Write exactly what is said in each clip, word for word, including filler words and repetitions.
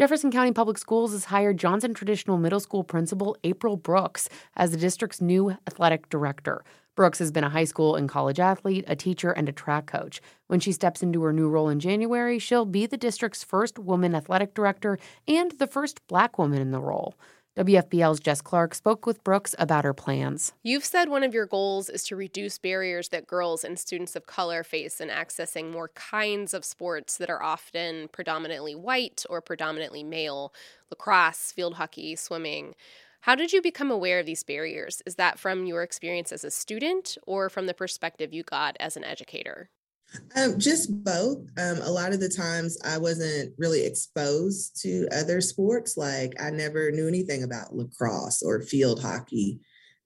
Jefferson County Public Schools has hired Johnson Traditional Middle School principal April Brooks as the district's new athletic director. Brooks has been a high school and college athlete, a teacher, and a track coach. When she steps into her new role in January, she'll be the district's first woman athletic director and the first black woman in the role. W F B L's Jess Clark spoke with Brooks about her plans. You've said one of your goals is to reduce barriers that girls and students of color face in accessing more kinds of sports that are often predominantly white or predominantly male: lacrosse, field hockey, swimming. How did you become aware of these barriers? Is that from your experience as a student or from the perspective you got as an educator? Um, just both. Um, a lot of the times I wasn't really exposed to other sports. Like, I never knew anything about lacrosse or field hockey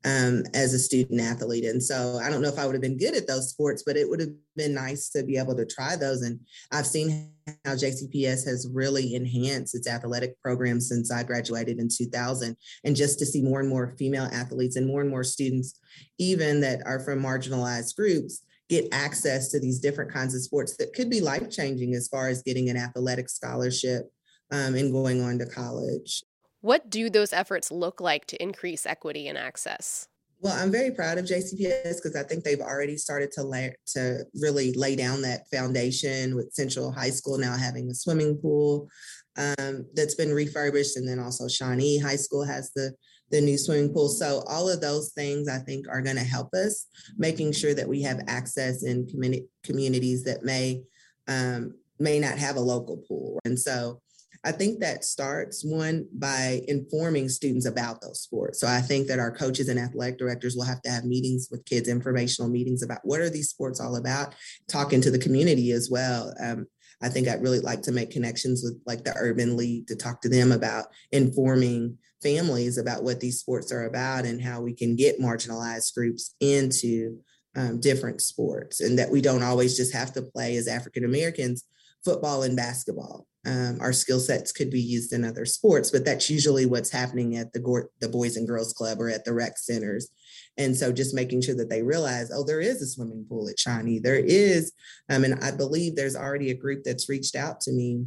um, as a student athlete. And so I don't know if I would have been good at those sports, but it would have been nice to be able to try those. And I've seen how J C P S has really enhanced its athletic program since I graduated in two thousand. And just to see more and more female athletes and more and more students, even that are from marginalized groups, get access to these different kinds of sports that could be life-changing as far as getting an athletic scholarship um, and going on to college. What do those efforts look like to increase equity and access? Well, I'm very proud of J C P S because I think they've already started to lay, to really lay down that foundation, with Central High School now having a swimming pool um, that's been refurbished. And then also Shawnee High School has the the new swimming pool. So all of those things, I think, are going to help us, making sure that we have access in communi- communities that may um, may not have a local pool. And so I think that starts, one, by informing students about those sports. So I think that our coaches and athletic directors will have to have meetings with kids, informational meetings about what are these sports all about, talking to the community as well. Um, I think I'd really like to make connections with like the Urban League to talk to them about informing families about what these sports are about and how we can get marginalized groups into um, different sports, and that we don't always just have to play as African Americans football and basketball. Um, our skill sets could be used in other sports, but that's usually what's happening at the, go- the Boys and Girls Club or at the rec centers. And so just making sure that they realize, oh, there is a swimming pool at Shawnee. There is, um, and I believe there's already a group that's reached out to me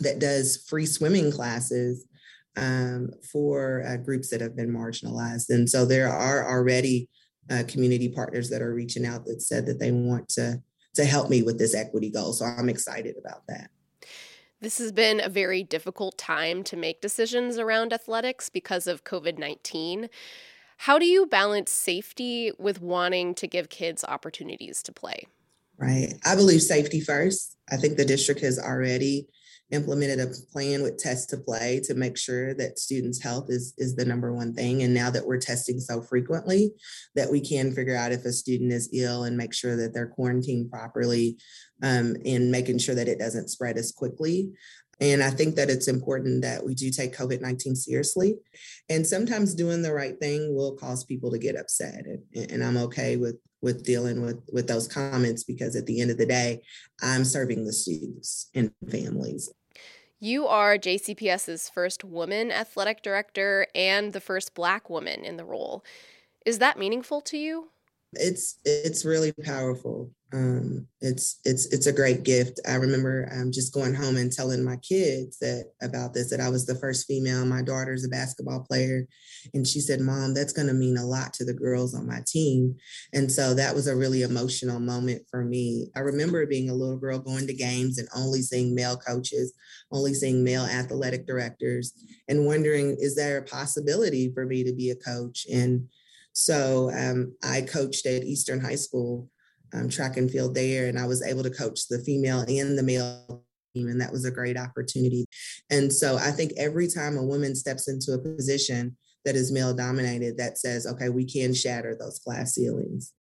that does free swimming classes um, for uh, groups that have been marginalized. And so there are already uh, community partners that are reaching out that said that they want to, to help me with this equity goal. So I'm excited about that. This has been a very difficult time to make decisions around athletics because of covid nineteen. How do you balance safety with wanting to give kids opportunities to play? Right. I believe safety first. I think the district has already implemented a plan with test to play to make sure that students' health is, is the number one thing. And now that we're testing so frequently, that we can figure out if a student is ill and make sure that they're quarantined properly um, and making sure that it doesn't spread as quickly. And I think that it's important that we do take covid nineteen seriously. And sometimes doing the right thing will cause people to get upset. And, and I'm okay with with dealing with, with those comments, because at the end of the day, I'm serving the students and families. You are J C P S's first woman athletic director and the first Black woman in the role. Is that meaningful to you? It's it's really powerful. Um, it's it's it's a great gift. I remember um, just going home and telling my kids that about this, that I was the first female. My daughter's a basketball player, and she said, "Mom, that's going to mean a lot to the girls on my team." And so that was a really emotional moment for me. I remember being a little girl going to games and only seeing male coaches, only seeing male athletic directors, and wondering, is there a possibility for me to be a coach? And So um, I coached at Eastern High School um, track and field there, and I was able to coach the female and the male team, and that was a great opportunity. And so I think every time a woman steps into a position that is male dominated, that says, okay, we can shatter those class ceilings.